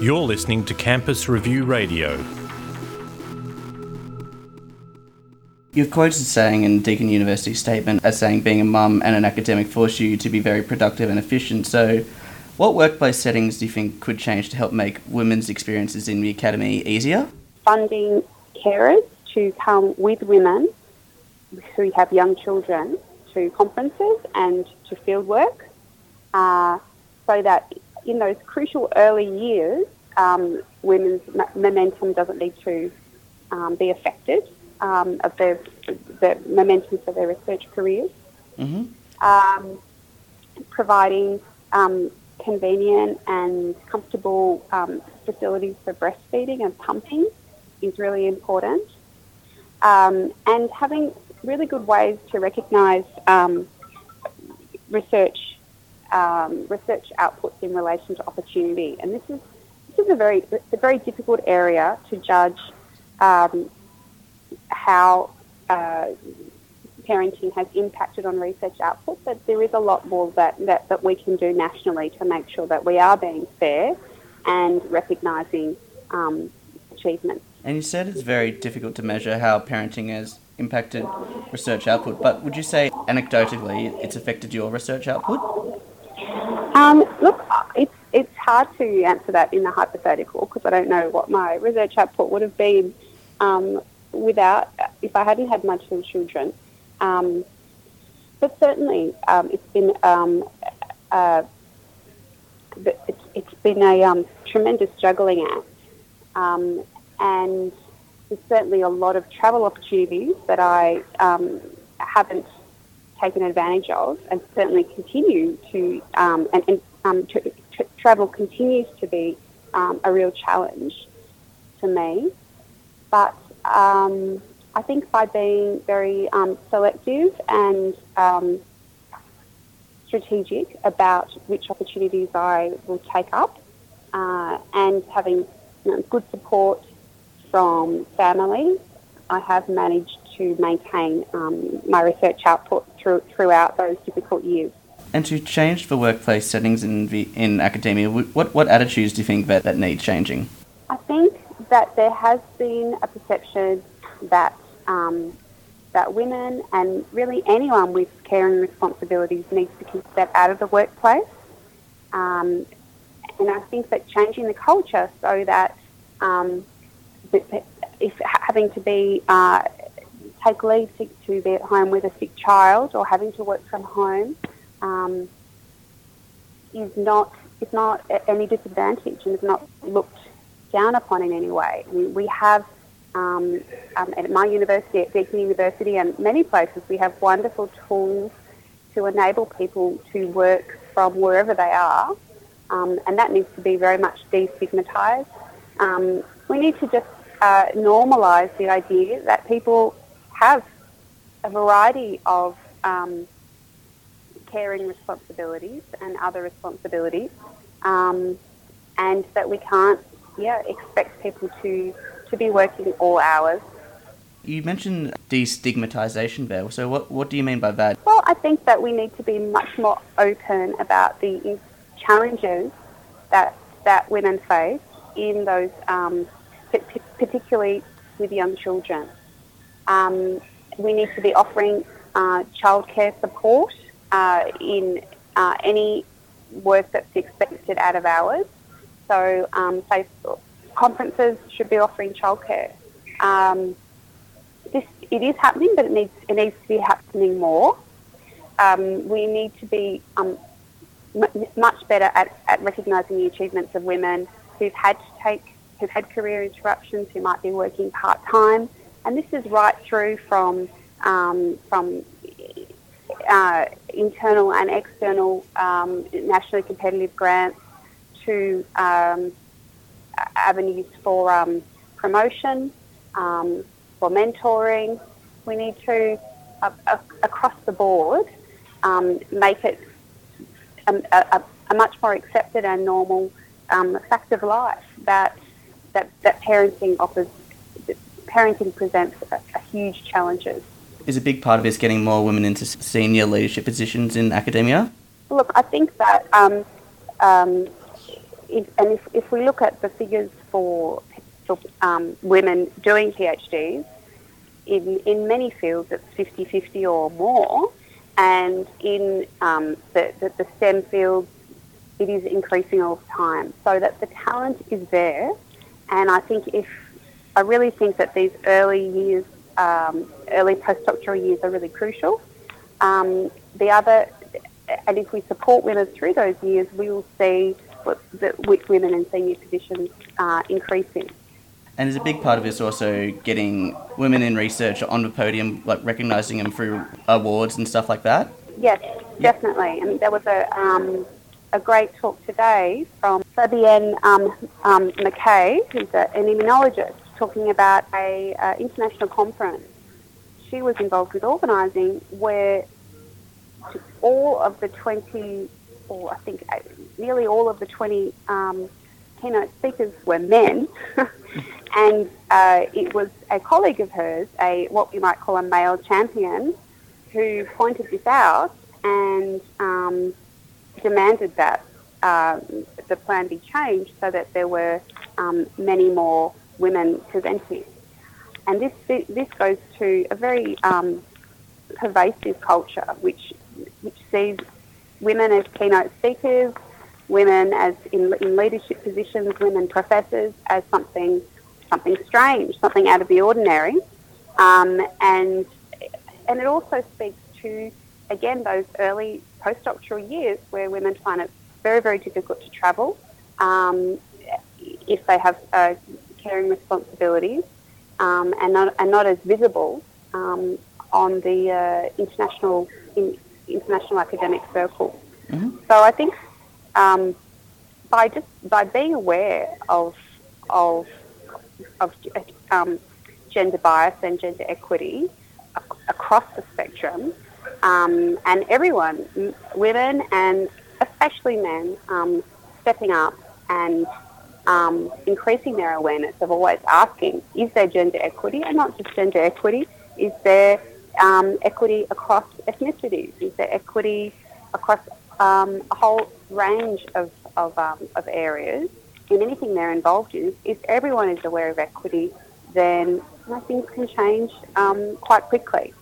You're listening to Campus Review Radio. You're quoted saying in Deakin University statement as saying being a mum and an academic force you to be very productive and efficient. So what workplace settings do you think could change to help make women's experiences in the academy easier? Funding carers to come with women who have young children to conferences and to fieldwork, so that in those crucial early years, women's momentum doesn't need to be affected of their momentum for their research careers. Mm-hmm. Providing convenient and comfortable facilities for breastfeeding and pumping is really important. And having really good ways to recognise research outputs in relation to opportunity. And this is a very difficult area to judge how parenting has impacted on research output, but there is a lot more that we can do nationally to make sure that we are being fair and recognising achievements. And you said it's very difficult to measure how parenting has impacted research output, but would you say anecdotally it's affected your research output? Look, it's hard to answer that in a hypothetical because I don't know what my research output would have been if I hadn't had my two children. But certainly, it's been a tremendous juggling act, and there's certainly a lot of travel opportunities that I haven't taken advantage of, and certainly continue to travel continues to be a real challenge to me. But I think by being very selective and strategic about which opportunities I will take up, and having good support from family, I have managed to maintain my research output throughout those difficult years. And to change the workplace settings in academia, what attitudes do you think that need changing? I think that there has been a perception that women and really anyone with caring responsibilities needs to keep that out of the workplace. And I think that changing the culture so that if having to be take leave to be at home with a sick child or having to work from home is not at any disadvantage and is not looked down upon in any way. I mean, we have at my university, at Deakin University, and many places, we have wonderful tools to enable people to work from wherever they are, and that needs to be very much destigmatised. We need to just normalise the idea that people have a variety of caring responsibilities and other responsibilities, and that we can't expect people to be working all hours. You mentioned destigmatisation there, so what do you mean by that? Well, I think that we need to be much more open about the challenges that women face in those particularly with young children. We need to be offering childcare support in any work that's expected out of hours. So, conferences should be offering childcare. It is happening, but it needs to be happening more. We need to be much better at recognising the achievements of women who've had career interruptions, who might be working part time, and this is right through from internal and external nationally competitive grants to avenues for promotion, for mentoring. We need to across the board make it a much more accepted and normal fact of life that parenting presents a huge challenges. Is a big part of this getting more women into senior leadership positions in academia? Look, I think that and if we look at the figures for women doing PhDs, in many fields it's 50-50 or more, and in the STEM fields it is increasing all the time. So that the talent is there, and I really think that these early years, early postdoctoral years are really crucial. And if we support women through those years, we will see with women in senior positions increasing. And there's a big part of this also getting women in research on the podium, like recognising them through awards and stuff like that? Yes, definitely. I mean, there was a great talk today from Fabienne McKay, who's an immunologist, talking about an international conference she was involved with organising, where all of the 20 keynote speakers were men. And it was a colleague of hers, what we might call a male champion, who pointed this out and demanded that the plan be changed so that there were many more women presenting. And this goes to a very pervasive culture which sees women as keynote speakers, women as in leadership positions, women professors as something strange, something out of the ordinary, and it also speaks to, again, those early postdoctoral years where women find it very, very difficult to travel if they have caring responsibilities and not as visible on the international academic circle. Mm-hmm. So I think by being aware of gender bias and gender equity across the spectrum, and everyone, women and especially men, stepping up and increasing their awareness of always asking, is there gender equity? And not just gender equity, is there equity across ethnicities? Is there equity across a whole range of areas? In anything they're involved in, if everyone is aware of equity, then things can change quite quickly.